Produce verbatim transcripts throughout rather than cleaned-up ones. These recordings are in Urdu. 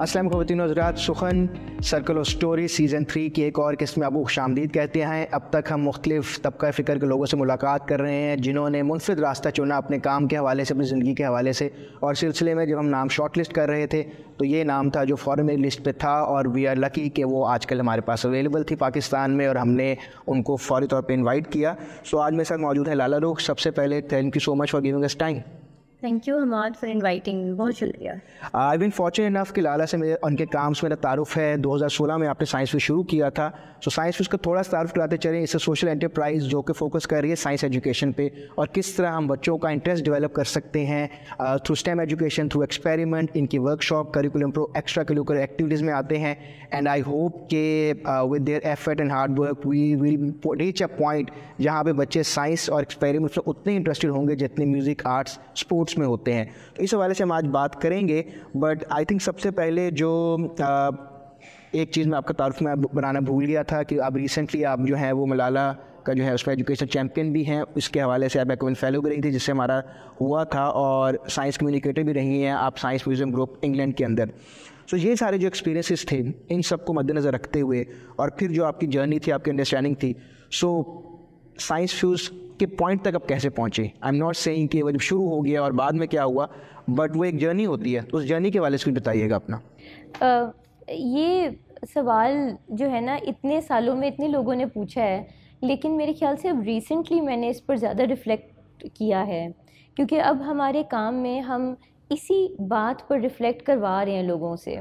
السلام خواتین و حضرات، سخن circle of story season three کی ایک اور قسم میں آپ کو خوش آمدید کہتے ہیں۔ اب تک ہم مختلف طبقہ فکر کے لوگوں سے ملاقات کر رہے ہیں جنہوں نے منفرد راستہ چنا اپنے کام کے حوالے سے، اپنی زندگی کے حوالے سے، اور سلسلے میں جب ہم نام شارٹ لسٹ کر رہے تھے تو یہ نام تھا جو فوراً میری لسٹ پہ تھا، اور وی آر لکی کہ وہ آج کل ہمارے پاس اویلیبل تھی پاکستان میں، اور ہم نے ان کو فوری طور پہ انوائٹ کیا۔ سو آج میرے ساتھ موجود ہے لالا رخ۔ سب سے پہلے thank you so much for giving us time. Thank you Hammad for inviting me, بہت شکریہ۔ آئی بین فارچونیٹ انف کہ لالا سے میرے ان کے کام سے میرا تعارف ہے۔ دو ہزار سولہ میں آپ نے سائنس فیوز شروع کیا تھا، سو سائنس فیوز کا تھوڑا سا تعارف کراتے چلیں۔ اس سے سوشل انٹرپرائز جو کہ فوکس کر رہی ہے سائنس ایجوکیشن پہ، اور کس طرح ہم بچوں کا انٹرسٹ ڈیولپ کر سکتے ہیں through STEM education, through experiment, ان کی ورک شاپ، کریکولم پرو، ایکسٹرا کریکولر ایکٹیویٹیز میں آتے ہیں۔ اینڈ آئی ہوپ کہ with their effort and hard work we will reach a point جہاں پہ بچے سائنس اور ایکسپیریمنٹس میں اتنے انٹرسٹڈ ہوں گے جتنے میوزک، آرٹس، اسپورٹس میں ہوتے ہیں۔ تو اس حوالے سے ہم آج بات کریں گے، بٹ آئی تھنک سب سے پہلے جو ایک چیز میں آپ کا تعارف میں بنانا بھول گیا تھا کہ آپ ریسنٹلی آپ جو ہیں وہ ملالہ کا جو ہے اس میں ایجوکیشن چیمپئن بھی ہیں، اس کے حوالے سے آپ ایکوین فیلو بھی رہی تھی جس سے ہمارا ہوا تھا، اور سائنس کمیونیکیٹر بھی رہی ہیں آپ سائنس میوزیم گروپ انگلینڈ کے اندر۔ سو یہ سارے جو ایکسپیرینسز تھے ان سب کو مد نظر رکھتے ہوئے، اور پھر جو آپ کی جرنی تھی، آپ کی انڈرسٹینڈنگ تھی، سو سائنس فیوز کے پوائنٹ تک آپ کیسے پہنچے؟ آئی ایم ناٹ سیئنگ کہ وہ جب شروع ہو گیا اور بعد میں کیا ہوا، بٹ وہ ایک جرنی ہوتی ہے، اس جرنی کے حوالے سے بھی بتائیے گا اپنا۔ uh, یہ سوال جو ہے نا اتنے سالوں میں اتنے لوگوں نے پوچھا ہے، لیکن میرے خیال سے اب ریسنٹلی میں نے اس پر زیادہ ریفلیکٹ کیا ہے، کیونکہ اب ہمارے کام میں ہم اسی بات پر ریفلیکٹ کروا رہے ہیں لوگوں سے۔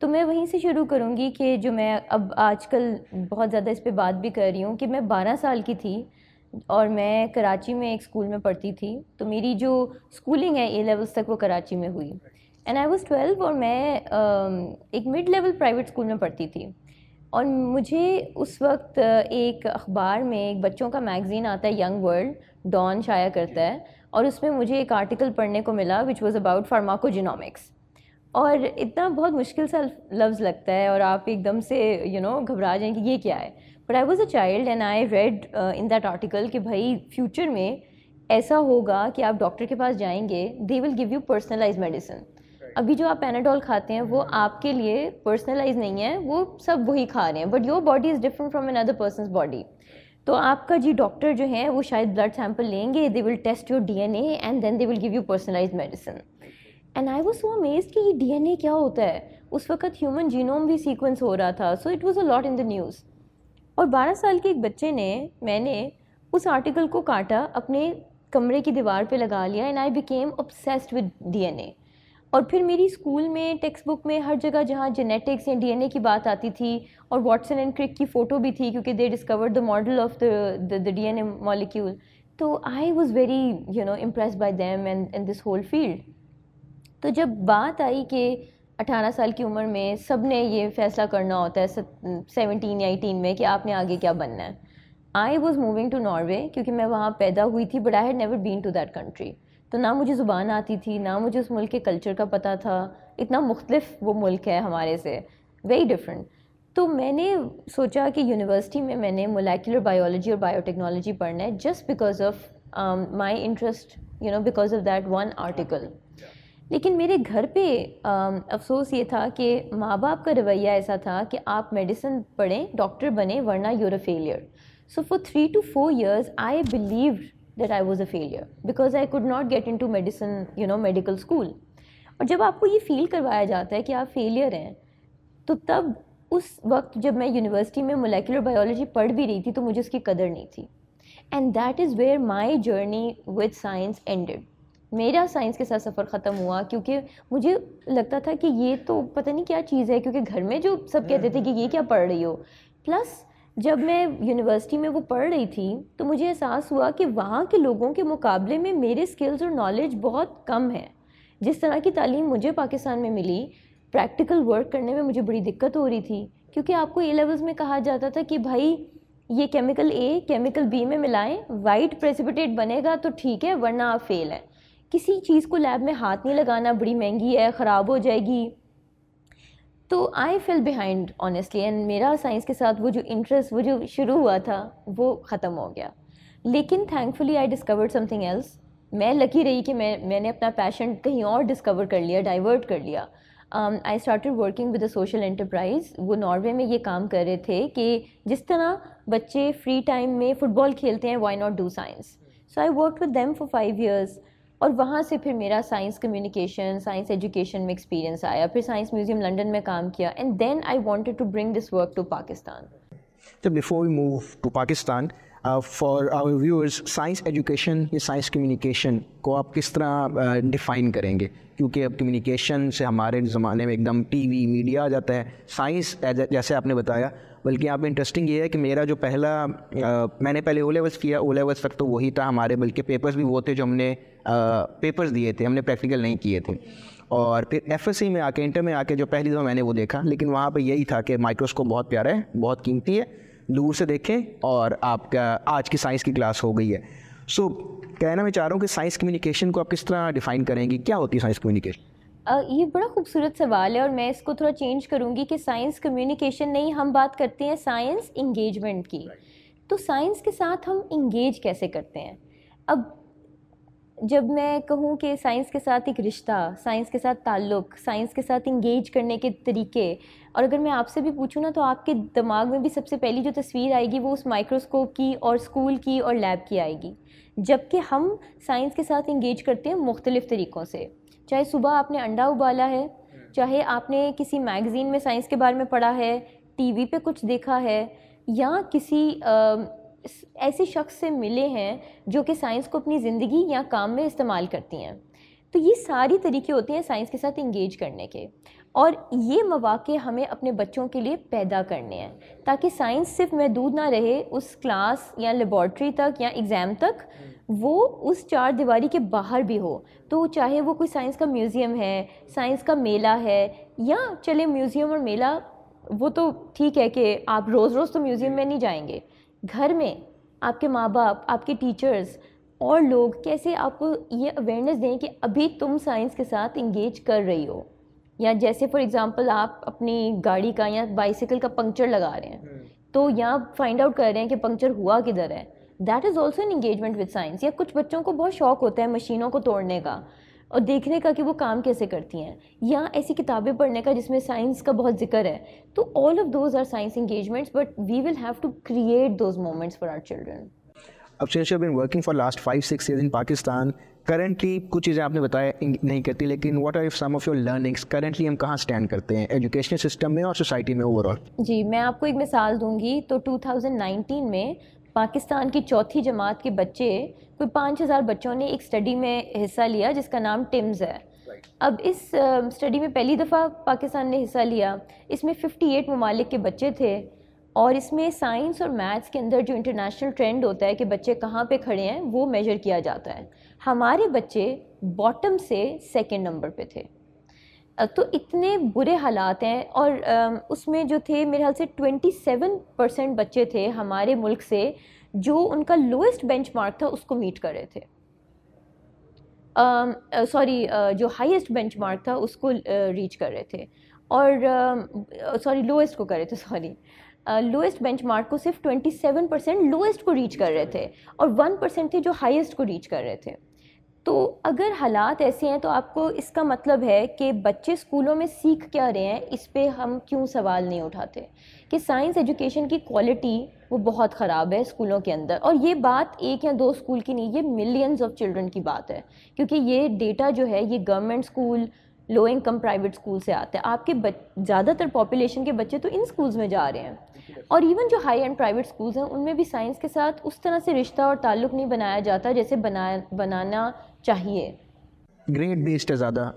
تو میں وہیں سے شروع کروں گی کہ جو میں اب آج کل بہت زیادہ اس پہ بات بھی کر رہی ہوں کہ میں بارہ سال کی تھی اور میں کراچی میں ایک اسکول میں پڑھتی تھی، تو میری جو اسکولنگ ہے اے لیولز تک وہ کراچی میں ہوئی، اینڈ آئی واز ٹویلو، اور میں ایک مڈ لیول پرائیویٹ اسکول میں پڑھتی تھی، اور مجھے اس وقت ایک اخبار میں ایک بچوں کا میگزین آتا ہے ینگ ورلڈ، ڈان شائع کرتا ہے، اور اس میں مجھے ایک آرٹیکل پڑھنے کو ملا وچ واز اباؤٹ فارماکوجینومکس، اور اتنا بہت مشکل سا لفظ لگتا ہے اور آپ ایک دم سے یو نو گھبرا جائیں کہ یہ کیا ہے، but I was a child and I read in that article کہ بھائی فیوچر میں ایسا ہوگا کہ آپ ڈاکٹر کے پاس جائیں گے، they will give you personalise medicine. ابھی جو آپ پیناڈول کھاتے ہیں وہ آپ کے لیے پرسنلائز نہیں ہے، وہ سب وہی کھا رہے ہیں، but your body is different from another persons body. تو آپ کا جی ڈاکٹر جو ہیں وہ شاید بلڈ سیمپل لیں گے، they will test your D N A and then they will give you personalise medicine. And I was so amazed کہ یہ ڈی این اے کیا ہوتا ہے، اس وقت ہیومن جینوم بھی سیکوینس ہو رہا تھا، so it was a lot in the news. اور بارہ سال کے ایک بچے نے، میں نے اس آرٹیکل کو کاٹا، اپنے کمرے کی دیوار پہ لگا لیا، and I became obsessed with D N A. اور پھر میری اسکول میں ٹیکسٹ بک میں ہر جگہ جہاں جینیٹکس یا ڈی این اے کی بات آتی تھی، اور واٹسن اینڈ کرک کی فوٹو بھی تھی کیونکہ they discovered the model of the D N A molecule, تو I was very you know impressed by them and and this whole field. تو جب بات آئی کہ اٹھارہ سال کی عمر میں سب نے یہ فیصلہ کرنا ہوتا ہے سیونٹین یا ایٹین میں کہ آپ نے آگے کیا بننا ہے، I was moving to Norway کیونکہ میں وہاں پیدا ہوئی تھی، but I had never been to that country, تو نہ مجھے زبان آتی تھی، نہ مجھے اس ملک کے کلچر کا پتہ تھا، اتنا مختلف وہ ملک ہے ہمارے سے، ویری ڈفرینٹ۔ تو میں نے سوچا کہ یونیورسٹی میں میں نے مولیکولر بایولوجی اور بایو ٹیکنالوجی پڑھنا ہے، just because of my interest you know because of that one article. لیکن میرے گھر پہ افسوس یہ تھا کہ ماں باپ کا رویہ ایسا تھا کہ آپ میڈیسن پڑھیں، ڈاکٹر بنیں، ورنہ you're a failure. So for three two four years I believed that I was a failure because I could not get into medicine you know medical school. اور جب آپ کو یہ فیل کروایا جاتا ہے کہ آپ فیلیئر ہیں، تو تب اس وقت جب میں یونیورسٹی میں مولیکولر بایولوجی پڑھ بھی رہی تھی تو مجھے اس کی قدر نہیں تھی، and that is where my journey with science ended. میرا سائنس کے ساتھ سفر ختم ہوا کیونکہ مجھے لگتا تھا کہ یہ تو پتہ نہیں کیا چیز ہے، کیونکہ گھر میں جو سب کہتے تھے کہ یہ کیا پڑھ رہی ہو، پلس جب میں یونیورسٹی میں وہ پڑھ رہی تھی تو مجھے احساس ہوا کہ وہاں کے لوگوں کے مقابلے میں میرے اسکلز اور نالج بہت کم ہے۔ جس طرح کی تعلیم مجھے پاکستان میں ملی، پریکٹیکل ورک کرنے میں مجھے بڑی دقت ہو رہی تھی، کیونکہ آپ کو اے لیولز میں کہا جاتا تھا کہ بھائی یہ کیمیکل اے کیمیکل بی میں ملائیں، وائٹ پریسیپیٹیٹ بنے گا تو ٹھیک ہے ورنہ آپ فیل ہیں، کسی چیز کو لیب میں ہاتھ نہیں لگانا، بڑی مہنگی ہے، خراب ہو جائے گی۔ تو I fell behind honestly, and میرا سائنس کے ساتھ وہ جو انٹرسٹ وہ جو شروع ہوا تھا وہ ختم ہو گیا۔ لیکن thankfully I discovered something else, میں لکی رہی کہ میں میں نے اپنا پیشن کہیں اور ڈسکور کر لیا، ڈائیورٹ کر لیا۔ I started working with a social enterprise. وہ ناروے میں یہ کام کر رہے تھے کہ جس طرح بچے فری ٹائم میں فٹ بال کھیلتے ہیں, why not do science. So I work with them for five years اور وہاں سے پھر میرا سائنس کمیونیکیشن, سائنس ایجوکیشن میں ایکسپیرینس آیا. پھر سائنس میوزیم لنڈن میں کام کیا and then I wanted to bring this work to Pakistan. So before we move to Pakistan, uh, for our viewers, science education یا science communication کو آپ کس طرح ڈیفائن کریں گے؟ کیونکہ اب کمیونیکیشن سے ہمارے زمانے میں ایک دم ٹی وی میڈیا آ جاتا ہے, سائنس جیسے آپ نے بتایا. بلکہ آپ میں انٹرسٹنگ یہ ہے کہ میرا جو پہلا, میں نے پہلے او لیولس کیا, او لیولس تک تو وہی تھا ہمارے, بلکہ پیپرز بھی وہ تھے جو ہم نے پیپرز دیے تھے, ہم نے پریکٹیکل نہیں کیے تھے. اور پھر ایف ایس سی میں آ کے, انٹر میں آ کے جو پہلی دفعہ میں نے وہ دیکھا, لیکن وہاں پہ یہی تھا کہ مائکروسکوپ بہت پیارا ہے, بہت قیمتی ہے, دور سے دیکھیں, اور آپ کا آج کی سائنس کی کلاس ہو گئی ہے. سو کہنا میں چاہ رہا ہوں کہ سائنس کمیونیکیشن کو آپ کس طرح ڈیفائن کریں گی, کیا ہوتی ہے سائنس کمیونیکیشن؟ یہ بڑا خوبصورت سوال ہے اور میں اس کو تھوڑا چینج کروں گی کہ سائنس کمیونیکیشن نہیں, ہم بات کرتے ہیں سائنس انگیجمنٹ کی. تو سائنس کے ساتھ ہم انگیج کیسے کرتے ہیں؟ اب جب میں کہوں کہ سائنس کے ساتھ ایک رشتہ, سائنس کے ساتھ تعلق, سائنس کے ساتھ انگیج کرنے کے طریقے, اور اگر میں آپ سے بھی پوچھوں نا تو آپ کے دماغ میں بھی سب سے پہلی جو تصویر آئے گی وہ اس مائکروسکوپ کی اور اسکول کی اور لیب کی آئے گی. جبکہ ہم سائنس کے ساتھ انگیج کرتے ہیں مختلف طریقوں سے, چاہے صبح آپ نے انڈا ابالا ہے, چاہے آپ نے کسی میگزین میں سائنس کے بارے میں پڑھا ہے, ٹی وی پہ کچھ دیکھا ہے, یا کسی ایسے شخص سے ملے ہیں جو کہ سائنس کو اپنی زندگی یا کام میں استعمال کرتی ہیں. تو یہ ساری طریقے ہوتے ہیں سائنس کے ساتھ انگیج کرنے کے, اور یہ مواقع ہمیں اپنے بچوں کے لیے پیدا کرنے ہیں تاکہ سائنس صرف محدود نہ رہے اس کلاس یا لیبارٹری تک یا ایگزام تک, وہ اس چار دیواری کے باہر بھی ہو. تو چاہے وہ کوئی سائنس کا میوزیم ہے, سائنس کا میلہ ہے, یا چلے میوزیم اور میلہ وہ تو ٹھیک ہے کہ آپ روز روز تو میوزیم میں نہیں جائیں گے, گھر میں آپ کے ماں باپ, آپ کے ٹیچرز اور لوگ کیسے آپ کو یہ اویئرنیس دیں کہ ابھی تم سائنس کے ساتھ انگیج کر رہی ہو. یا جیسے فار ایگزامپل آپ اپنی گاڑی کا یا بائی سیکل کا پنکچر لگا رہے ہیں تو یا فائنڈ آؤٹ کر رہے ہیں کہ پنکچر ہوا کدھر ہے, that is also an engagement with science. یا کچھ بچوں کو بہت شوق ہوتا ہے مشینوں کو توڑنے کا اور دیکھنے کا کہ وہ کام کیسے کرتی ہیں, یا ایسی کتابیں پڑھنے کا جس میں سائنس کا بہت ذکر ہے. تو all of those are science engagements, but we will have to create those moments for our children. اب since you have been working for last five six years in Pakistan, currently کچھ چیزیں آپ نے بتایا نہیں کرتی, لیکن what are some of your learnings, currently ہم کہاں اسٹینڈ کرتے ہیں ایجوکیشن سسٹم میں اور سوسائٹی میں اوور آل؟ جی میں آپ کو ایک مثال دوں گی. تو ٹو تھاؤزینڈ نائنٹین میں پاکستان کی چوتھی جماعت کے بچے, کوئی پانچ ہزار بچوں نے ایک اسٹڈی میں حصہ لیا جس کا نام ٹمز ہے. اب اس اسٹڈی میں پہلی دفعہ پاکستان نے حصہ لیا. اس میں ففٹی ایٹ ممالک کے بچے تھے, اور اس میں سائنس اور میتھس کے اندر جو انٹرنیشنل ٹرینڈ ہوتا ہے کہ بچے کہاں پہ کھڑے ہیں وہ میجر کیا جاتا ہے. ہمارے بچے باٹم سے سیکنڈ نمبر پہ تھے. تو اتنے برے حالات ہیں, اور اس میں جو تھے میرے خیال سے ٹوینٹی سیون پرسینٹ بچے تھے ہمارے ملک سے جو ان کا لوئسٹ بینچ مارک تھا اس کو میٹ کر رہے تھے, سوری جو ہائیسٹ بینچ مارک تھا اس کو ریچ کر رہے تھے, اور سوری لوئسٹ کو کر رہے تھے, سوری لوئسٹ بینچ مارک کو صرف ٹوینٹی سیون پرسینٹ لوئسٹ کو ریچ کر رہے تھے, اور ون پرسینٹ تھے جو ہائیسٹ کو ریچ کر رہے تھے. تو اگر حالات ایسے ہیں تو آپ کو اس کا مطلب ہے کہ بچے اسکولوں میں سیکھ کیا رہے ہیں, اس پہ ہم کیوں سوال نہیں اٹھاتے کہ سائنس ایجوکیشن کی کوالٹی وہ بہت خراب ہے اسکولوں کے اندر. اور یہ بات ایک یا دو اسکول کی نہیں, یہ ملینز آف چلڈرن کی بات ہے, کیونکہ یہ ڈیٹا جو ہے یہ government school, low income private school سے آتا ہے. آپ کے زیادہ تر پاپولیشن کے بچے تو ان اسکولز میں جا رہے ہیں, اور ایون جو ہائی اینڈ پرائیویٹ اسکولز ہیں ان میں بھی سائنس کے ساتھ اس طرح سے رشتہ اور تعلق نہیں بنایا جاتا جیسے بنا بنانا چاہیے. گریڈ بیسڈ ہے زیادہ,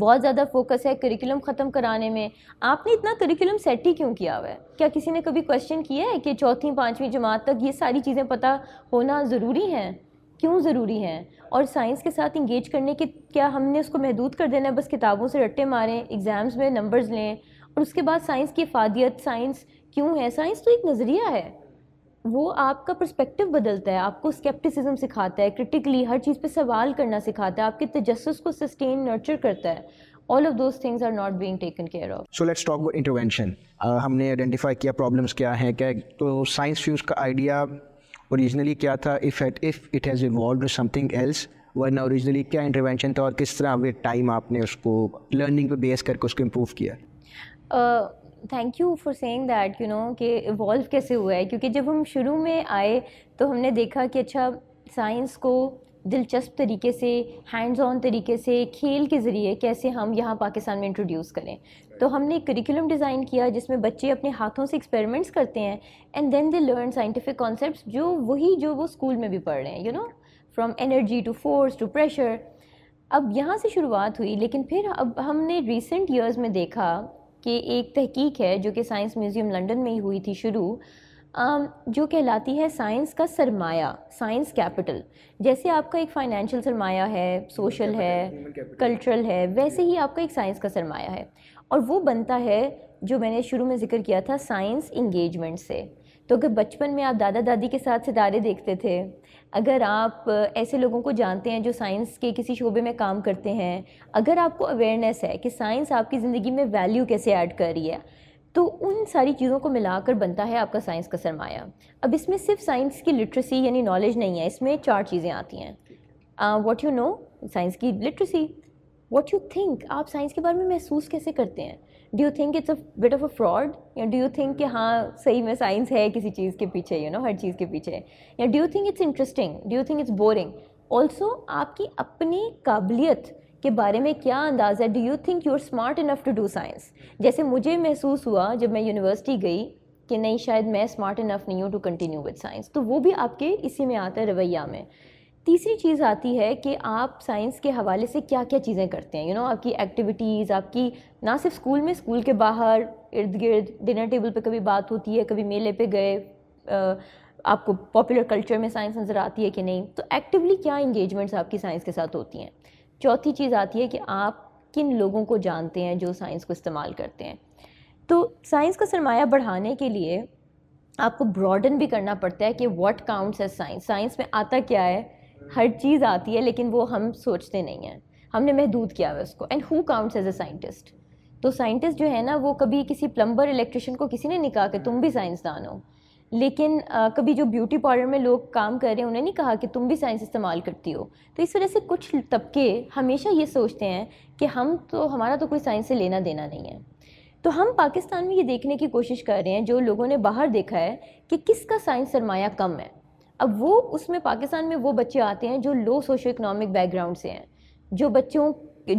بہت زیادہ فوکس ہے کریکولم ختم کرانے میں. آپ نے اتنا کریکولم سیٹ ہی کیوں کیا ہوا ہے؟ کیا کسی نے کبھی کوشچن کیا ہے کہ چوتھی پانچویں جماعت تک یہ ساری چیزیں پتہ ہونا ضروری ہیں, کیوں ضروری ہیں؟ اور سائنس کے ساتھ انگیج کرنے کے کیا ہم نے اس کو محدود کر دینا ہے, بس کتابوں سے رٹے ماریں, ایگزامز میں نمبرز لیں, اور اس کے بعد سائنس کی افادیت, سائنس کیوں ہے؟ سائنس تو ایک نظریہ ہے, وہ آپ کا پرسپیکٹیو بدلتا ہے, آپ کو اسکیپٹسزم سکھاتا ہے, کرٹیکلی ہر چیز پہ سوال کرنا سکھاتا ہے, آپ کے تجسس کو سسٹین نرچر کرتا ہے. All of those things are not being taken care of. So let's talk about intervention. Uh, ہم نے آئیڈینٹیفائی کیا پرابلمس کیا ہیں, کیا تو سائنس فیوز کا آئیڈیا اوریجنلی کیا تھا, if it, if it has evolved to something else, ورنہ اوریجنلی کیا انٹروینشن تھا اور کس طرح وتھ ٹائم آپ نے اس کو لرننگ پہ بیس کر کے اس کو امپروو کیا؟ Thank you for seeing that you know کہ ایوالو کیسے ہوا ہے، کیونکہ جب ہم شروع میں آئے تو ہم نے دیکھا کہ اچھا سائنس کو دلچسپ طریقے سے، ہینڈز آن طریقے سے، کھیل کے ذریعے کیسے ہم یہاں پاکستان میں انٹروڈیوس کریں. تو ہم نے ایک کریکولم ڈیزائن کیا جس میں بچے اپنے ہاتھوں سے ایکسپیریمنٹس کرتے ہیں and then they learn scientific concepts جو وہی جو وہ اسکول میں بھی پڑھ رہے ہیں، you know from energy to force to pressure. اب یہاں سے شروعات ہوئی، لیکن پھر اب ہم نے ریسنٹ ایئرز میں دیکھا کہ ایک تحقیق ہے جو کہ سائنس میوزیم لنڈن میں ہی ہوئی تھی شروع، جو کہلاتی ہے سائنس کا سرمایہ، سائنس کیپٹل. جیسے آپ کا ایک فائنینشیل سرمایہ ہے، سوشل ہے، کلچرل ہے، ویسے ہی آپ کا ایک سائنس کا سرمایہ ہے، اور وہ بنتا ہے جو میں نے شروع میں ذکر کیا تھا سائنس انگیجمنٹ سے. تو اگر بچپن میں آپ دادا دادی کے ساتھ ستارے دیکھتے تھے، اگر آپ ایسے لوگوں کو جانتے ہیں جو سائنس کے کسی شعبے میں کام کرتے ہیں، اگر آپ کو اویئرنیس ہے کہ سائنس آپ کی زندگی میں ویلیو کیسے ایڈ کر رہی ہے، تو ان ساری چیزوں کو ملا کر بنتا ہے آپ کا سائنس کا سرمایہ. اب اس میں صرف سائنس کی لٹریسی یعنی نالج نہیں ہے، اس میں چار چیزیں آتی ہیں، واٹ یو نو سائنس کی لٹریسی، واٹ یو تھنک آپ سائنس کے بارے میں محسوس کیسے کرتے ہیں، do you think it's a bit of a fraud, یا ڈو یو تھنک کہ ہاں صحیح میں سائنس ہے کسی چیز کے پیچھے، یو نو ہر چیز کے پیچھے، یا do you think it's interesting, do you think it's boring. Also آپ کی اپنی قابلیت کے بارے میں کیا انداز ہے، do you think you are smart enough to do science. جیسے مجھے محسوس ہوا جب میں یونیورسٹی گئی کہ نہیں شاید میں اسمارٹ انف نہیں ہوں ٹو کنٹینیو وتھ سائنس، تو وہ بھی آپ کے اسی میں آتا ہے رویہ میں. تیسری چیز آتی ہے کہ آپ سائنس کے حوالے سے کیا کیا چیزیں کرتے ہیں، یو نو آپ کی ایکٹیویٹیز، آپ کی نہ صرف اسکول میں، اسکول کے باہر ارد گرد ڈنر ٹیبل پہ کبھی بات ہوتی ہے، کبھی میلے پہ گئے، آپ کو پاپولر کلچر میں سائنس نظر آتی ہے کہ نہیں، تو ایکٹیولی کیا انگیجمنٹس آپ کی سائنس کے ساتھ ہوتی ہیں. چوتھی چیز آتی ہے کہ آپ کن لوگوں کو جانتے ہیں جو سائنس کو استعمال کرتے ہیں. تو سائنس کا سرمایہ بڑھانے کے لیے آپ کو براڈن بھی کرنا پڑتا ہے کہ what counts as science, science میں آتا کیا ہے، ہر چیز آتی ہے لیکن وہ ہم سوچتے نہیں ہیں، ہم نے محدود کیا ہوا اس کو. And who counts as a scientist, تو سائنٹسٹ جو ہے نا وہ کبھی کسی پلمبر الیکٹریشین کو کسی نے نہیں کہا کہ تم بھی سائنسدان ہو، لیکن آ, کبھی جو بیوٹی پارلر میں لوگ کام کر رہے ہیں انہیں نہیں کہا کہ تم بھی سائنس استعمال کرتی ہو. تو اس وجہ سے کچھ طبقے ہمیشہ یہ سوچتے ہیں کہ ہم تو ہمارا تو کوئی سائنس سے لینا دینا نہیں ہے. تو ہم پاکستان میں یہ دیکھنے کی کوشش کر رہے ہیں، جو لوگوں نے باہر دیکھا ہے، کہ کس کا سائنس سرمایہ کم ہے. اب وہ اس میں پاکستان میں وہ بچے آتے ہیں جو low socio economic background سے ہیں، جو بچوں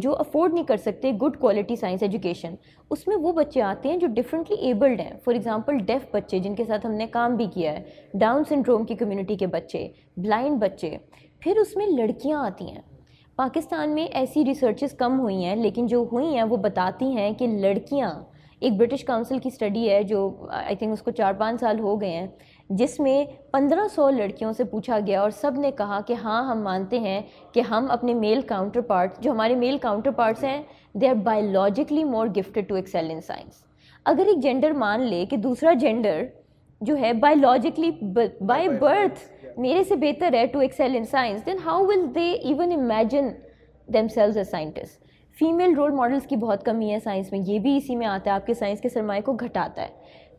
جو افورڈ نہیں کر سکتے گڈ کوالٹی سائنس ایجوکیشن، اس میں وہ بچے آتے ہیں جو ڈفرینٹلی ایبلڈ ہیں. فار ایگزامپل ڈیف بچے جن کے ساتھ ہم نے کام بھی کیا ہے، ڈاؤن سنڈروم کی کمیونٹی کے بچے، بلائنڈ بچے. پھر اس میں لڑکیاں آتی ہیں. پاکستان میں ایسی ریسرچز کم ہوئی ہیں، لیکن جو ہوئی ہیں وہ بتاتی ہیں کہ لڑکیاں، ایک برٹش کاؤنسل کی اسٹڈی ہے جو آئی تھنک اس کو چار پانچ سال ہو گئے ہیں، جس میں پندرہ سو لڑکیوں سے پوچھا گیا اور سب نے کہا کہ ہاں ہم مانتے ہیں کہ ہم اپنے میل کاؤنٹر پارٹس، جو ہمارے میل کاؤنٹر پارٹس ہیں، they are biologically more gifted to excel in science. اگر ایک جینڈر مان لے کہ دوسرا جینڈر جو ہے بایولوجیکلی بائی برتھ میرے سے بہتر ہے to excel in science, then how will they even imagine themselves as scientist. Female role models کی بہت کمی ہے سائنس میں، یہ بھی اسی میں آتا ہے، آپ کے سائنس کے سرمایہ کو گھٹاتا ہے.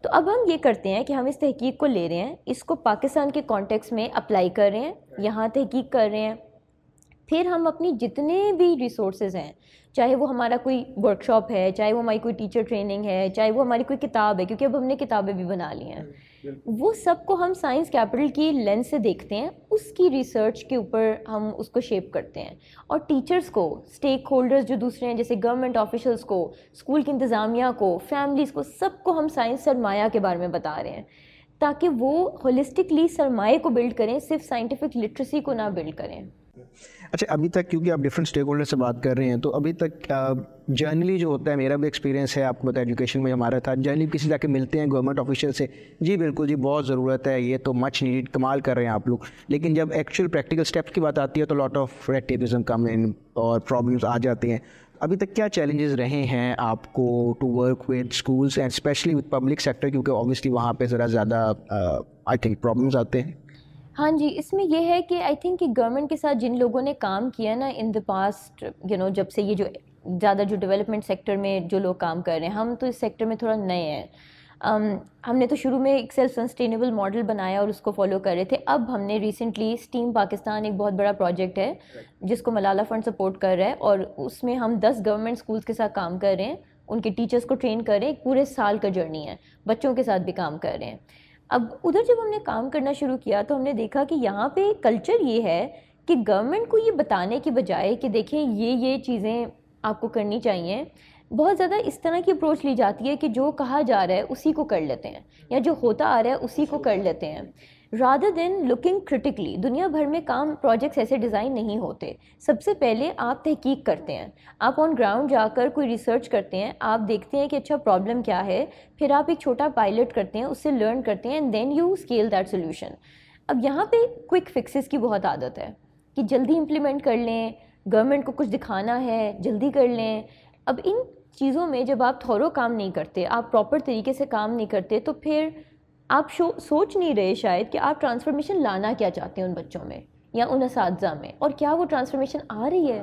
تو اب ہم یہ کرتے ہیں کہ ہم اس تحقیق کو لے رہے ہیں، اس کو پاکستان کے کانٹیکس میں اپلائی کر رہے ہیں، یہاں تحقیق کر رہے ہیں. پھر ہم اپنی جتنے بھی ریسورسز ہیں، چاہے وہ ہمارا کوئی ورکشاپ ہے، چاہے وہ ہماری کوئی ٹیچر ٹریننگ ہے، چاہے وہ ہماری کوئی کتاب ہے، کیونکہ اب ہم نے کتابیں بھی بنا لی ہیں، وہ سب کو ہم سائنس کیپٹل کی لینس سے دیکھتے ہیں، اس کی ریسرچ کے اوپر ہم اس کو شیپ کرتے ہیں. اور ٹیچرس کو، اسٹیک ہولڈرز جو دوسرے ہیں، جیسے گورنمنٹ آفیشلس کو، اسکول کی انتظامیہ کو، فیملیز کو، سب کو ہم سائنس سرمایہ کے بارے میں بتا رہے ہیں، تاکہ وہ ہولسٹکلی سرمایہ کو بلڈ کریں، صرف سائنٹیفک لٹریسی کو نہ بلڈ کریں. اچھا، ابھی تک کیونکہ آپ ڈفرینٹ اسٹیک ہولڈر سے بات کر رہے ہیں، تو ابھی تک جرنلی جو ہوتا ہے، میرا بھی ایکسپیرینس ہے، آپ کو بتایا ایجوکیشن میں ہمارا تھا، جرنلی کسی جا کے ملتے ہیں گورنمنٹ آفیشیل سے، جی بالکل جی بہت ضرورت ہے، یہ تو مچ نیڈ، کمال کر رہے ہیں آپ لوگ، لیکن جب ایکچوئل پریکٹیکل اسٹیپس کی بات آتی ہے تو لاٹ آف ریڈ ٹیپزم کم اور پرابلمس آ جاتے ہیں. ابھی تک کیا چیلنجز رہے ہیں آپ کو to work with schools and especially with public sector, کیونکہ اوبویسلی وہاں پہ ذرا زیادہ آئی تھنک پرابلمس آتے ہیں؟ ہاں جی، اس میں یہ ہے کہ آئی تھنک کہ گورنمنٹ کے ساتھ جن لوگوں نے کام کیا نا ان دا پاسٹ، یو نو جب سے یہ جو زیادہ جو ڈیولپمنٹ سیکٹر میں جو لوگ کام کر رہے ہیں، ہم تو اس سیکٹر میں تھوڑا نئے ہیں، um, ہم نے تو شروع میں ایک سیلف سسٹینیبل ماڈل بنایا اور اس کو فالو کر رہے تھے. اب ہم نے ریسنٹلی اسٹیم پاکستان ایک بہت بڑا پروجیکٹ ہے جس کو ملالا فنڈ سپورٹ کر رہا ہے, اور اس میں ہم دس گورنمنٹ اسکولس کے ساتھ کام کر رہے ہیں, ان کے ٹیچرس کو ٹرین کر رہے ہیں. ایک پورے سال کا جرنی ہے, بچوں کے ساتھ بھی کام کر رہے ہیں. اب ادھر جب ہم نے کام کرنا شروع کیا تو ہم نے دیکھا کہ یہاں پہ کلچر یہ ہے کہ گورنمنٹ کو یہ بتانے کے بجائے کہ دیکھیں یہ یہ چیزیں آپ کو کرنی چاہیے, بہت زیادہ اس طرح کی اپروچ لی جاتی ہے کہ جو کہا جا رہا ہے اسی کو کر لیتے ہیں, یا جو ہوتا آ رہا ہے اسی کو کر لیتے ہیں, رادر دین لکنگ کرٹیکلی. دنیا بھر میں کام پروجیکٹس ایسے ڈیزائن نہیں ہوتے, سب سے پہلے آپ تحقیق کرتے ہیں, آپ آن گراؤنڈ جا کر کوئی ریسرچ کرتے ہیں, آپ دیکھتے ہیں کہ اچھا پرابلم کیا ہے, پھر آپ ایک چھوٹا پائلٹ کرتے ہیں, اس سے لرن کرتے ہیں, and then you scale that solution. اب یہاں پہ کوئک فکسز کی بہت عادت ہے کہ جلدی امپلیمنٹ کر لیں, گورنمنٹ کو کچھ دکھانا ہے جلدی کر لیں. اب ان چیزوں میں جب آپ تھورو کام نہیں کرتے, آپ پراپر طریقے سے کام نہیں کرتے, تو پھر آپ شو سوچ نہیں رہے شاید کہ آپ ٹرانسفارمیشن لانا کیا چاہتے ہیں ان بچوں میں یا ان اساتذہ میں, اور کیا وہ ٹرانسفارمیشن آ رہی ہے.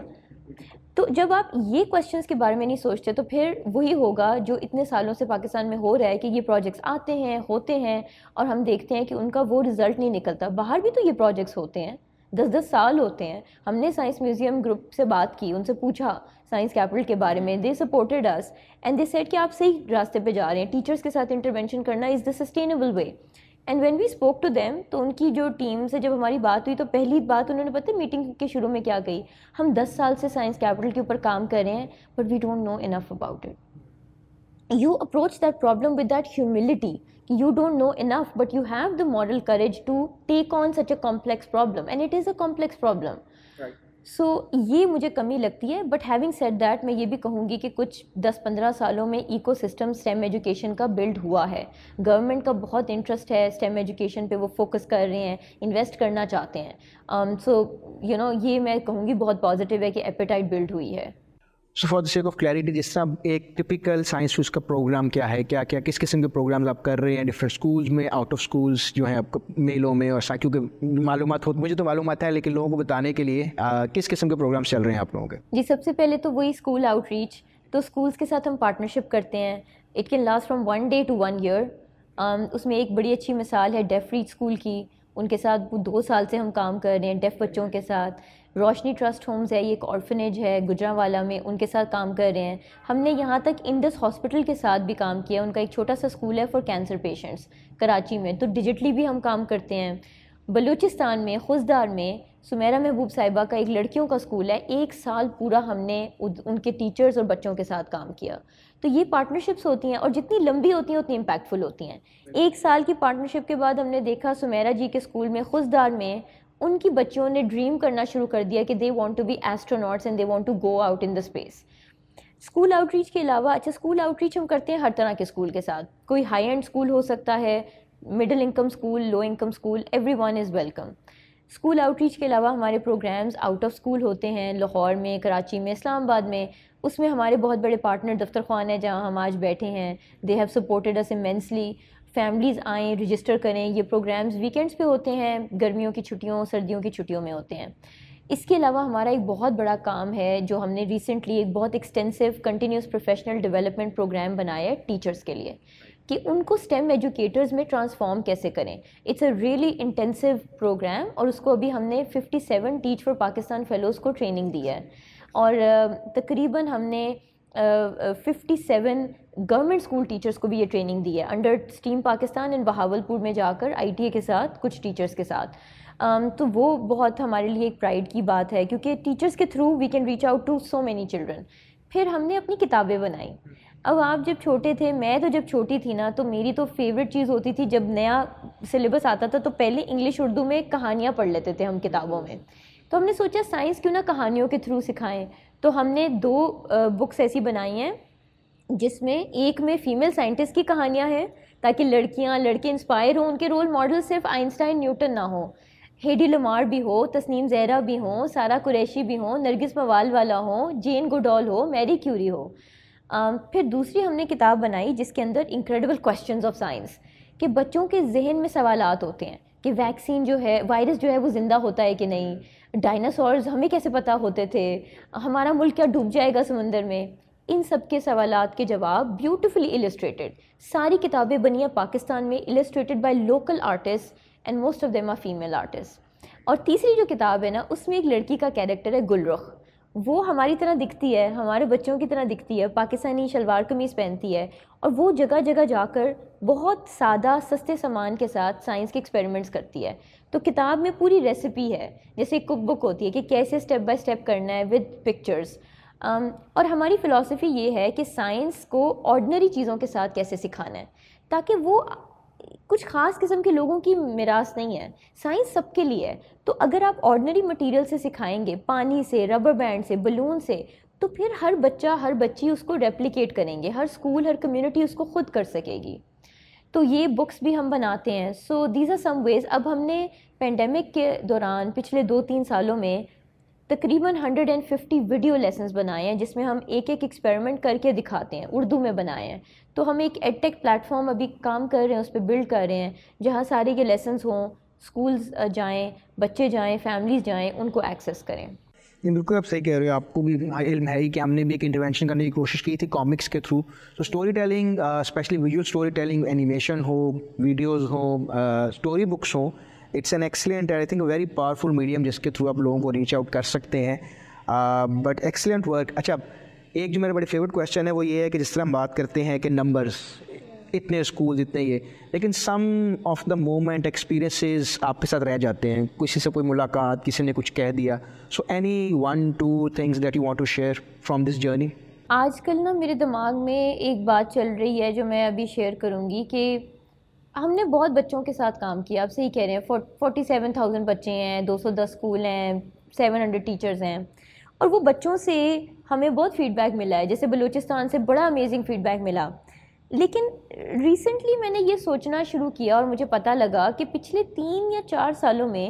تو جب آپ یہ کویشچنس کے بارے میں نہیں سوچتے تو پھر وہی ہوگا جو اتنے سالوں سے پاکستان میں ہو رہا ہے کہ یہ پروجیکٹس آتے ہیں, ہوتے ہیں, اور ہم دیکھتے ہیں کہ ان کا وہ رزلٹ نہیں نکلتا. باہر بھی تو یہ پروجیکٹس ہوتے ہیں, دس دس سال ہوتے ہیں. ہم نے سائنس میوزیم گروپ سے بات کی, ان سے پوچھا سائنس کیپٹل کے بارے میں, they supported us and they said کہ آپ صحیح راستے پہ جا رہے ہیں, ٹیچرس کے ساتھ انٹروینشن کرنا is the sustainable way. And when we spoke to them تو ان کی جو ٹیم سے جب ہماری بات ہوئی تو پہلی بات انہوں نے پتہ میٹنگ کے شروع میں کیا کہی, ہم دس سال سے سائنس کیپٹل کے اوپر کام کر رہے ہیں but we don't know enough about it. You approach that problem with that humility, you don't know enough but you have the moral courage to take on such a complex problem, and it is a complex problem, right. So یہ مجھے کمی لگتی ہے. but having said that میں یہ بھی کہوں گی کہ کچھ دس پندرہ سالوں میں ایکو سسٹم اسٹیم ایجوکیشن کا بلڈ ہوا ہے, گورنمنٹ کا بہت انٹرسٹ ہے اسٹیم ایجوکیشن پہ, وہ فوکس کر رہے ہیں, انویسٹ کرنا چاہتے ہیں. سو یو نو یہ میں کہوں گی بہت پازیٹیو ہے کہ ایپیٹائٹ بلڈ ہوئی ہے. So for the sake of clarity, جس طرح ایک ٹپیکل سائنس فیوز کا پروگرام کیا ہے, کیا کیا کس قسم کے پروگرامز آپ کر رہے ہیں ڈفرینٹ اسکولز میں, آؤٹ آف اسکولز جو ہیں آپ کو میلوں میں, اور سا کیونکہ معلومات ہو, مجھے تو معلومات ہے لیکن لوگوں کو بتانے کے لیے کس قسم کے پروگرامس چل رہے ہیں آپ لوگوں کے؟ جی سب سے پہلے تو وہی اسکول آؤٹ ریچ, تو اسکولس کے ساتھ ہم پارٹنرشپ کرتے ہیں. It can last from one day to one year. اس میں ایک بڑی اچھی مثال ہے ڈیف ریچ اسکول کی, ان کے ساتھ دو سال سے ہم کام کر رہے ہیں ڈیف بچوں کے ساتھ. روشنی ٹرسٹ ہومز ہے, یہ ایک آرفنیج ہے گجرانوالا میں, ان کے ساتھ کام کر رہے ہیں. ہم نے یہاں تک انڈس ہاسپٹل کے ساتھ بھی کام کیا, ان کا ایک چھوٹا سا اسکول ہے فار کینسر پیشنٹس کراچی میں, تو ڈیجیٹلی بھی ہم کام کرتے ہیں. بلوچستان میں خوزدار میں سمیرہ محبوب صاحبہ کا ایک لڑکیوں کا اسکول ہے, ایک سال پورا ہم نے ان کے ٹیچرز اور بچوں کے ساتھ کام کیا. تو یہ پارٹنرشپس ہوتی ہیں اور جتنی لمبی ہوتی ہیں اتنی امپیکٹفل ہوتی ہیں. ایک سال کی پارٹنرشپ کے بعد ہم نے دیکھا سمیرہ جی کے اسکول میں خوزدار میں ان کی بچوں نے ڈریم کرنا شروع کر دیا کہ they want to be astronauts and they want to go out in the space. School outreach کے علاوہ اچھا اسکول آؤٹ ریچ ہم کرتے ہیں ہر طرح کے اسکول کے ساتھ, کوئی ہائی اینڈ اسکول ہو سکتا ہے, middle income school, low income school, everyone is welcome. School outreach کے علاوہ ہمارے پروگرامز آؤٹ آف اسکول ہوتے ہیں لاہور میں, کراچی میں, اسلام آباد میں. اس میں ہمارے بہت بڑے پارٹنر دفتر خوان ہیں جہاں ہم آج بیٹھے ہیں, they have supported us immensely. Families آئیں, رجسٹر کریں. یہ پروگرامز ویکینڈس پہ ہوتے ہیں, گرمیوں کی چھٹیوں, سردیوں کی چھٹیوں میں ہوتے ہیں. اس کے علاوہ ہمارا ایک بہت بڑا کام ہے جو ہم نے ریسنٹلی ایک بہت extensive continuous professional development programme بنایا ہے ٹیچرز کے لیے کہ ان کو اسٹیم ایجوکیٹرز میں ٹرانسفارم کیسے کریں. It's a really intensive programme اور اس کو ابھی ہم نے fifty seven teach for Pakistan fellows کو ٹریننگ دی ہے, اور تقریباً ہم نے fifty seven government school teachers کو بھی یہ ٹریننگ دی ہے under STEM Pakistan and Bahawalpur میں جا کر آئی ٹی اے کے ساتھ کچھ ٹیچرس کے ساتھ. تو وہ بہت ہمارے لیے ایک پرائڈ کی بات ہے کیونکہ ٹیچرس کے through we can reach out to so many children. پھر ہم نے اپنی کتابیں بنائیں. اب آپ جب چھوٹے تھے, میں تو جب چھوٹی تھی نا, تو میری تو فیوریٹ چیز ہوتی تھی جب نیا سلیبس آتا تھا تو پہلے انگلش اردو میں کہانیاں پڑھ لیتے تھے ہم کتابوں میں. تو ہم نے سوچا سائنس کیوں نہ کہانیوں کے تھرو سکھائیں, تو ہم نے دو بکس ایسی بنائی ہیں جس میں ایک میں فیمیل سائنٹسٹ کی کہانیاں ہیں تاکہ لڑکیاں لڑکے انسپائر ہوں, ان کے رول ماڈل صرف آئنسٹائن نیوٹن نہ ہوں, ہیڈی لمار بھی ہو, تسنیم زہرا بھی ہوں, سارہ قریشی بھی ہوں, نرگس موالا والا ہوں, جین گوڈول ہو, میری کیوری ہو. پھر دوسری ہم نے کتاب بنائی جس کے اندر انکریڈیبل کویشچنز آف سائنس کہ بچوں کے ذہن میں سوالات ہوتے ہیں کہ ویکسین جو ہے, وائرس جو ہے وہ زندہ ہوتا ہے کہ نہیں, ڈائناسورز ہمیں کیسے پتہ ہوتے تھے, ہمارا ملک کیا ڈوب جائے گا سمندر میں, ان سب کے سوالات کے جواب بیوٹیفلی السٹریٹڈ. ساری کتابیں بنی ہیں پاکستان میں، illustrated by local artist and most of them are female artist. اور تیسری جو کتاب ہے نا، اس میں ایک لڑکی کا کیریکٹر ہے گلرخ. وہ ہماری طرح دکھتی ہے، ہمارے بچوں کی طرح دکھتی ہے، پاکستانی شلوار قمیص پہنتی ہے، اور وہ جگہ جگہ جا کر بہت سادہ سستے سامان کے ساتھ سائنس کے ایکسپیریمنٹس کرتی ہے. تو کتاب میں پوری ریسیپی ہے، جیسے ایک کک بک ہوتی ہے کہ کیسے اسٹیپ بائی اسٹیپ کرنا ہے ود پکچرز. Um, اور ہماری فلسفی یہ ہے کہ سائنس کو آرڈنری چیزوں کے ساتھ کیسے سکھانا ہے، تاکہ وہ کچھ خاص قسم کے لوگوں کی میراث نہیں ہے. سائنس سب کے لیے ہے. تو اگر آپ آرڈنری مٹیریل سے سکھائیں گے، پانی سے، ربر بینڈ سے، بلون سے، تو پھر ہر بچہ ہر بچی اس کو ریپلیکیٹ کریں گے، ہر اسکول، ہر کمیونٹی اس کو خود کر سکے گی. تو یہ بکس بھی ہم بناتے ہیں. So these are some ways. اب ہم نے پینڈیمک کے دوران پچھلے دو تین سالوں میں تقریباً hundred and fifty video lessons بنائے ہیں، جس میں ہم ایک ایک ایکسپیریمنٹ کر کے دکھاتے ہیں، اردو میں بنائے ہیں. تو ہم ایک ایڈ ٹیک پلیٹ فارم ابھی کام کر رہے ہیں، اس پہ بلڈ کر رہے ہیں، جہاں سارے یہ لیسنس ہوں، اسکولز جائیں، بچے جائیں، فیملیز جائیں، ان کو ایکسیس کریں. یہ بالکل آپ صحیح کہہ رہے ہو. آپ کو بھی علم ہے ہی کہ ہم نے بھی ایک انٹروینشن کرنے کی کوشش کی تھی کامکس کے تھرو. تو storytelling, especially visual storytelling, animation ہو، ویڈیوز ہوں، اسٹوری بکس ہوں، it's an excellent I think very powerful medium جس کے تھرو آپ لوگوں کو ریچ آؤٹ کر سکتے ہیں. But excellent work. اچھا، ایک جو میرا بڑے فیوریٹ کویشچن ہے وہ یہ ہے کہ جس طرح ہم بات کرتے ہیں کہ نمبرس اتنے، اسکولز اتنے، یہ لیکن some of the moment experiences آپ کے ساتھ رہ جاتے ہیں. کسی سے کوئی ملاقات، کسی نے کچھ کہہ دیا. So any one two things that you want to share from this journey? آج کل نا میرے دماغ میں ایک بات چل رہی ہے جو میں ابھی شیئر کروں گی کہ ہم نے بہت بچوں کے ساتھ کام کیا. آپ صحیح کہہ رہے ہیں، فورٹی سیون تھاؤزینڈ بچے ہیں، دو سو دس اسکول ہیں، سیون ہنڈریڈ ٹیچرز ہیں. اور وہ بچوں سے ہمیں بہت فیڈ بیک ملا ہے، جیسے بلوچستان سے بڑا امیزنگ فیڈ بیک ملا. لیکن ریسنٹلی میں نے یہ سوچنا شروع کیا اور مجھے پتہ لگا کہ پچھلے تین یا چار سالوں میں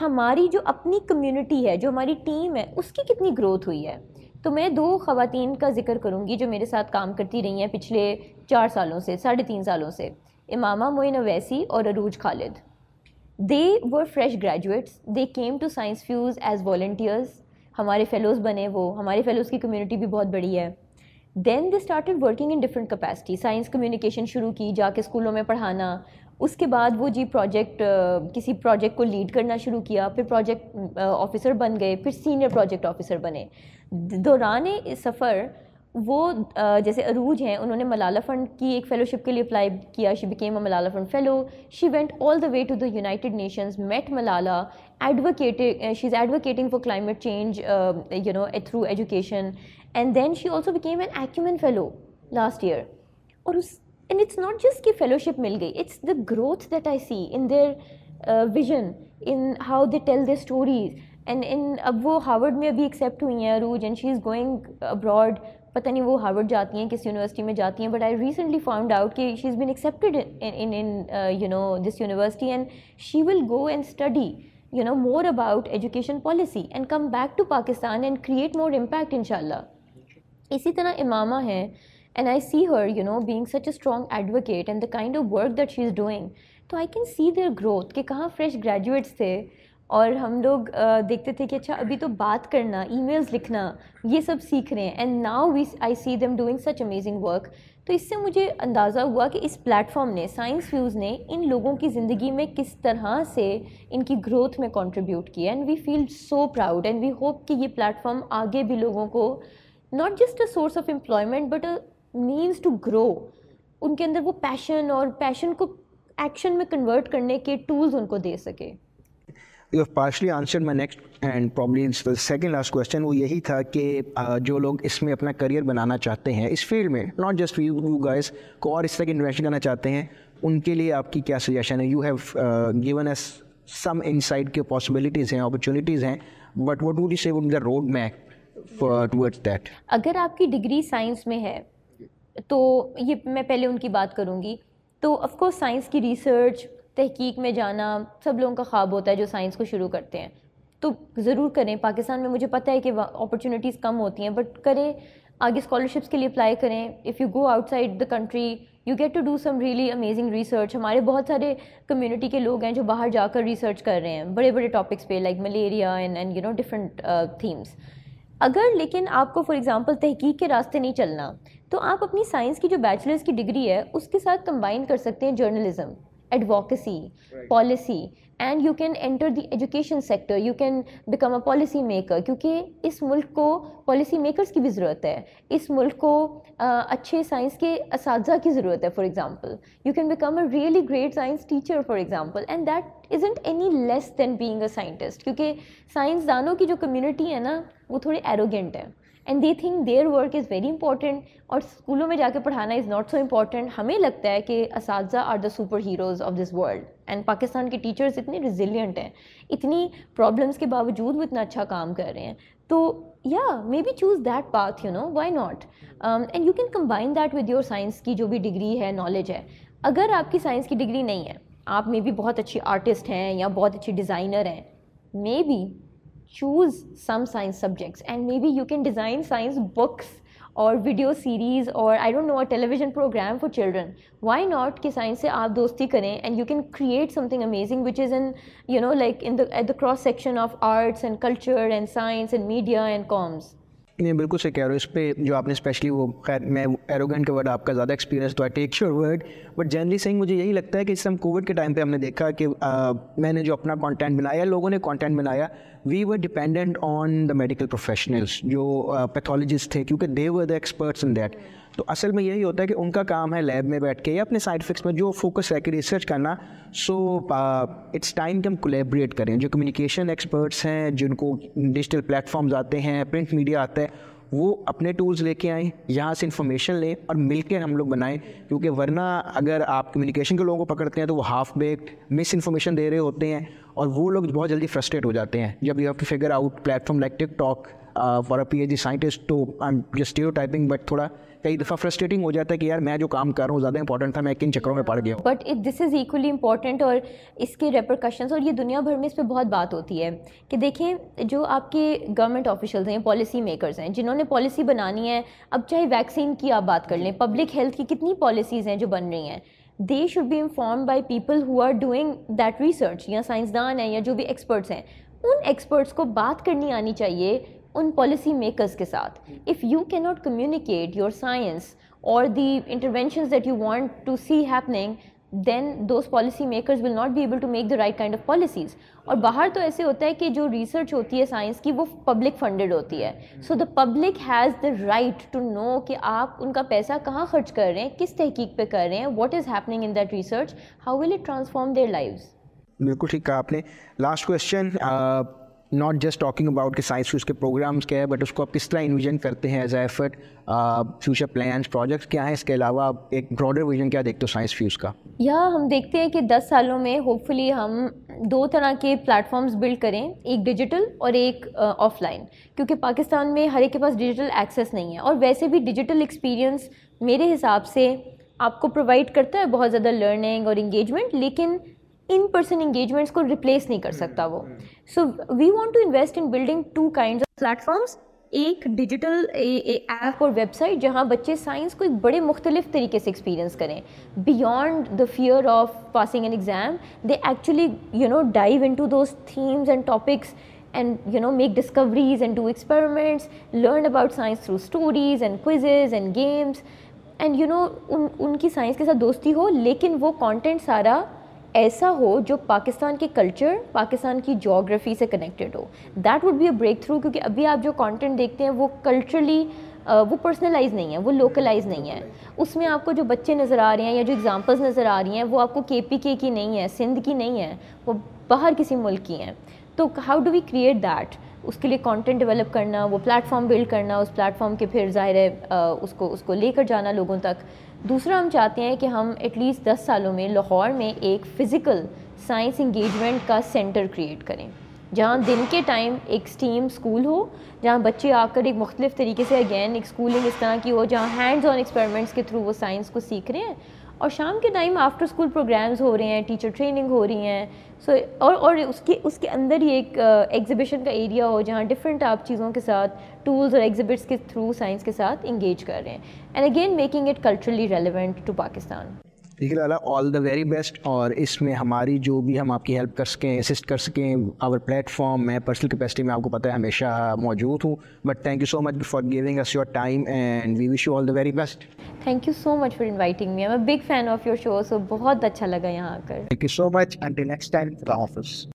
ہماری جو اپنی کمیونٹی ہے، جو ہماری ٹیم ہے، اس کی کتنی گروتھ ہوئی ہے. تو میں دو خواتین کا ذکر کروں گی جو میرے ساتھ کام کرتی رہی ہیں پچھلے چار سالوں سے، ساڑھے تین سالوں سے، امامہ معین اویسی اور Urooj Khalid. They were fresh graduates. They came to Science Fuse as volunteers. ہمارے فیلوز بنے وہ، ہمارے فیلوز کی کمیونٹی بھی بہت بڑی ہے. Then they started working in different capacity. Science communication شروع کی، جا کے اسکولوں میں پڑھانا. اس کے بعد وہ جی پروجیکٹ، کسی پروجیکٹ کو لیڈ کرنا شروع کیا، پھر پروجیکٹ آفیسر بن گئے، پھر سینئر پروجیکٹ آفیسر بنے. دوران سفر وہ جیسے عروج ہیں، انہوں نے ملالہ فنڈ کی ایک فیلوشپ کے لیے اپلائی کیا. She became a Malala fund fellow. She went all the way to the United Nations, met Malala, advocated, she is advocating for climate change you know through education. And then she also became an Acumen fellow last year. اور اس اینڈ اٹس ناٹ جسٹ کہ فیلوشپ مل گئی، it's the growth that I see in their vision, in how they tell their stories. And in اب وہ ہارورڈ میں ابھی ایکسیپٹ ہوئی ہیں Urooj, and she is going abroad. پتہ نہیں وہ ہارورڈ جاتی ہیں، کس یونیورسٹی میں جاتی ہیں، but I recently found out کہ she is been accepted in in you know this university, and she will go and study you know more about education policy and come back to Pakistan and create more impact ان شاء اللہ. اسی طرح امامہ ہیں، and I see her you know being such a strong advocate and the kind of work that she is doing. تو I can see their growth کہ کہاں فریش گریجویٹس تھے اور ہم لوگ دیکھتے تھے کہ اچھا ابھی تو بات کرنا، ای میلز لکھنا، یہ سب سیکھ رہے ہیں. And now we I see them doing such amazing work. تو اس سے مجھے اندازہ ہوا کہ اس پلیٹ فارم نے، سائنس فیوز نے، ان لوگوں کی زندگی میں کس طرح سے ان کی گروتھ میں کنٹریبیوٹ کیا. And we feel so proud and we hope کہ یہ پلیٹ فارم آگے بھی لوگوں کو not just a source of employment but a means to grow. ان کے اندر وہ پیشن اور پیشن کو ایکشن میں کنورٹ کرنے کے ٹولز ان کو دے سکے. You have partially answered my next and probably second last question. وہ یہی تھا کہ جو لوگ اس میں اپنا کریئر بنانا چاہتے ہیں اس فیلڈ میں، not just you you guys کو اور اس طرح کی انویسٹیگیشن کرنا چاہتے ہیں، ان کے لیے آپ کی کیا سجیشن ہے؟ You have given us some insight کے پاسبلٹیز ہیں، اپرچونیٹیز ہیں، but what would you say would be the road map towards that? اگر آپ کی ڈگری سائنس میں ہے تو یہ میں پہلے ان کی بات کروں گی. تو آف کورس سائنس کی ریسرچ، تحقیق میں جانا سب لوگوں کا خواب ہوتا ہے جو سائنس کو شروع کرتے ہیں، تو ضرور کریں. پاکستان میں مجھے پتہ ہے کہ اپرچونیٹیز کم ہوتی ہیں، بٹ کریں، آگے اسکالرشپس کے لیے اپلائی کریں. If you go outside the country you get to do some really amazing research. ہمارے بہت سارے کمیونٹی کے لوگ ہیں جو باہر جا کر ریسرچ کر رہے ہیں بڑے بڑے ٹاپکس پہ، like malaria and and you know different themes. اگر لیکن آپ کو فار ایگزامپل تحقیق کے راستے نہیں چلنا تو آپ اپنی سائنس کی جو بیچلرز کی ڈگری ہے اس کے ساتھ کمبائن کر سکتے ہیں journalism, advocacy, policy, and you can enter the education sector, you can become a policy maker, کیونکہ اس ملک کو پالیسی میکرس کی بھی ضرورت ہے, اس ملک کو اچھے سائنس کے اساتذہ کی ضرورت ہے. For example you can become a really great science teacher for example, and that isn't any less than being a scientist, کیونکہ سائنس دانوں کی جو کمیونٹی ہے نا وہ تھوڑے ایروگینٹ ہے, and they think their work is very important, اور اسکولوں میں جا کے پڑھانا از ناٹ سو امپورٹنٹ. ہمیں لگتا ہے کہ اساتذہ are the super heroes of this world, and Pakistan کے ٹیچرز اتنے ریزیلینٹ ہیں, اتنی پرابلمس کے باوجود وہ اتنا اچھا کام کر رہے ہیں. تو یا maybe choose that path, you know why not, and you can combine that with your science کی جو بھی ڈگری ہے, نالج ہے. اگر آپ کی سائنس کی ڈگری نہیں ہے, آپ مے بی بہت اچھی آرٹسٹ ہیں یا بہت اچھی ڈیزائنر ہیں, maybe choose some science subjects and maybe you can design science books or video series or I don't know a television program for children. Why not ki science se aap dosti karein and you can create something amazing which is in, you know, like in the at the cross section of arts and culture and science and media and comms. نہیں بالکل صحیح کہہ رہے ہو. اس پہ جو آپ نے اسپیشلی وہ خیر میں ایروگنٹ کا ورڈ آپ کا زیادہ ایکسپیرینس تو I take your word, but generally saying مجھے یہی لگتا ہے کہ اس ہم کووڈ کے ٹائم پہ ہم نے دیکھا کہ میں نے جو اپنا کانٹینٹ بنایا, لوگوں نے کانٹینٹ بنایا, we were dependent on the medical professionals جو پیتھولوجسٹ تھے, کیونکہ دے ور دا ایکسپرٹس ان دیٹ. تو اصل میں یہی ہوتا ہے کہ ان کا کام ہے لیب میں بیٹھ کے یا اپنے سائنٹیفکس میں جو فوکس رہ کے ریسرچ کرنا. سو اٹس ٹائم کہ ہم کولیبریٹ کریں. جو کمیونیکیشن ایکسپرٹس ہیں, جن کو ڈیجیٹل پلیٹ فارمز آتے ہیں, پرنٹ میڈیا آتا ہے, وہ اپنے ٹولز لے کے آئیں, یہاں سے انفارمیشن لیں اور مل کے ہم لوگ بنائیں, کیونکہ ورنہ اگر آپ کمیونیکیشن کے لوگوں کو پکڑتے ہیں تو وہ ہاف بیکڈ مس انفارمیشن دے رہے ہوتے ہیں, اور وہ لوگ بہت جلدی فرسٹریٹ ہو جاتے ہیں جب you have to figure out platform like TikTok for a P H D scientist. تو I am just stereotyping, but تھوڑا کئی دفعہ فرسٹریٹنگ ہو جاتا ہے کہ یار میں جو کام کر رہا ہوں زیادہ امپورٹنٹ تھا, میں کن چکروں میں پڑ گیا ہوں. But this is equally important, اور اس کے ریپرکشنز, اور یہ دنیا بھر میں اس پہ بہت بات ہوتی ہے کہ دیکھیں جو آپ کے گورنمنٹ آفیشلز ہیں, پالیسی میکرز ہیں, جنہوں نے پالیسی بنانی ہے, اب چاہے ویکسین کی آپ بات کر لیں, پبلک ہیلتھ کی کتنی پالیسیز ہیں جو بن رہی ہیں, they should be inform by people who are doing that research, یا سائنسدان ہیں یا جو بھی ایکسپرٹس ہیں, ان ایکسپرٹس کو بات کرنی آنی چاہیے ان پالیسی میکرز کے ساتھ. اف یو کی ناٹ کمیونیکیٹ یور سائنس اور the interventions that you want to see happening, then those policy makers will not be able to make the right kind of policies. اور باہر تو ایسے ہوتا ہے کہ جو ریسرچ ہوتی ہے سائنس کی وہ پبلک فنڈیڈ ہوتی ہے, so the public has the right to know کہ آپ ان کا پیسہ کہاں خرچ کر رہے ہیں, کس تحقیق پہ کر رہے ہیں, what is happening in that research, how will it transform their lives. بالکل ٹھیک کہا آپ نے. Last question, not just talking about کہ سائنس فیوز کے پروگرامس کیا ہے, بٹ اس کو آپ کس طرح انویژن کرتے ہیں as a effort, future plans, projects کیا ہیں, اس کے علاوہ آپ ایک براڈر ویژن کیا دیکھتے ہو سائنس فیوز کا؟ یا ہم دیکھتے ہیں کہ دس سالوں میں ہوپ فلی ہم دو طرح کے پلیٹ فارمز بلڈ کریں, ایک ڈیجیٹل اور ایک آف لائن, کیونکہ پاکستان میں ہر ایک کے پاس ڈیجیٹل ایکسیس نہیں ہے, اور ویسے بھی ڈیجیٹل ایکسپیرینس میرے حساب سے آپ کو پرووائڈ کرتا ہے بہت زیادہ لرننگ اور انگیجمنٹ, لیکن ان پرسن انگیجمنٹس کو ریپلیس نہیں کر سکتا وہ. So we want to invest in building two kinds of plate forms, ایک ڈیجیٹل ایپ اور ویب سائٹ جہاں بچے سائنس کو ایک بڑے مختلف طریقے سے ایکسپیرینس کریں, beyond the fear of passing an exam they actually you know dive into those themes and topics and you know make discoveries and do experiments, learn about science through stories and quizzes and games, and you know ان ان کی سائنس کے ساتھ دوستی ہو, لیکن وہ کانٹینٹ سارا ایسا ہو جو پاکستان کے کلچر, پاکستان کی جغرافی سے کنیکٹڈ ہو. That would be a breakthrough, کیونکہ ابھی آپ جو کانٹینٹ دیکھتے ہیں وہ کلچرلی وہ پرسنلائز نہیں ہے, وہ لوکلائز نہیں ہے. اس میں آپ کو جو بچے نظر آ رہے ہیں یا جو ایگزامپلز نظر آ رہی ہیں وہ آپ کو کے پی کے کی نہیں ہے, سندھ کی نہیں ہے, وہ باہر کسی ملک کی ہیں. تو how do we create that, اس کے لیے کانٹینٹ ڈیولپ کرنا, وہ پلیٹ فارم بلڈ کرنا, اس پلیٹ فارم کے پھر ظاہر ہے اس کو اس کو لے کر جانا لوگوں تک. دوسرا ہم چاہتے ہیں کہ ہم ایٹ لیسٹ دس سالوں میں لاہور میں ایک فزیکل سائنس انگیجمنٹ کا سینٹر کریٹ کریں, جہاں دن کے ٹائم ایک سٹیم اسکول ہو, جہاں بچے آ کر ایک مختلف طریقے سے اگین ایک اسکولنگ اس طرح کی ہو جہاں ہینڈز آن ایکسپیریمنٹس کے تھرو وہ سائنس کو سیکھ رہے ہیں, اور شام کے ٹائم آفٹر اسکول پروگرامز ہو رہے ہیں, ٹیچر ٹریننگ ہو رہی ہیں. سو اور اور اس کے اس کے اندر ہی ایک ایگزیبیشن کا ایریا ہو جہاں ڈفرینٹ آپ چیزوں کے ساتھ ٹولز اور ایگزیبٹس کے تھرو سائنس کے ساتھ انگیج کر رہے ہیں, and again making it culturally relevant to Pakistan. ٹھیک ہے لالا، آل دا ویری بیسٹ، اور اس میں ہماری جو بھی ہم آپ کی ہیلپ کر سکیں، اسسٹ کر سکیں، آور پلیٹ فارم میں پرسنل کیپیسٹی میں آپ کو پتہ ہے ہمیشہ موجود ہوں، but thank you so much for giving us your time and we wish you all the very best. Thank you so much for inviting me, I am a big fan of your show, so بہت اچھا لگا یہاں آ کر. Thank you so much, until next time, خدا حافظ.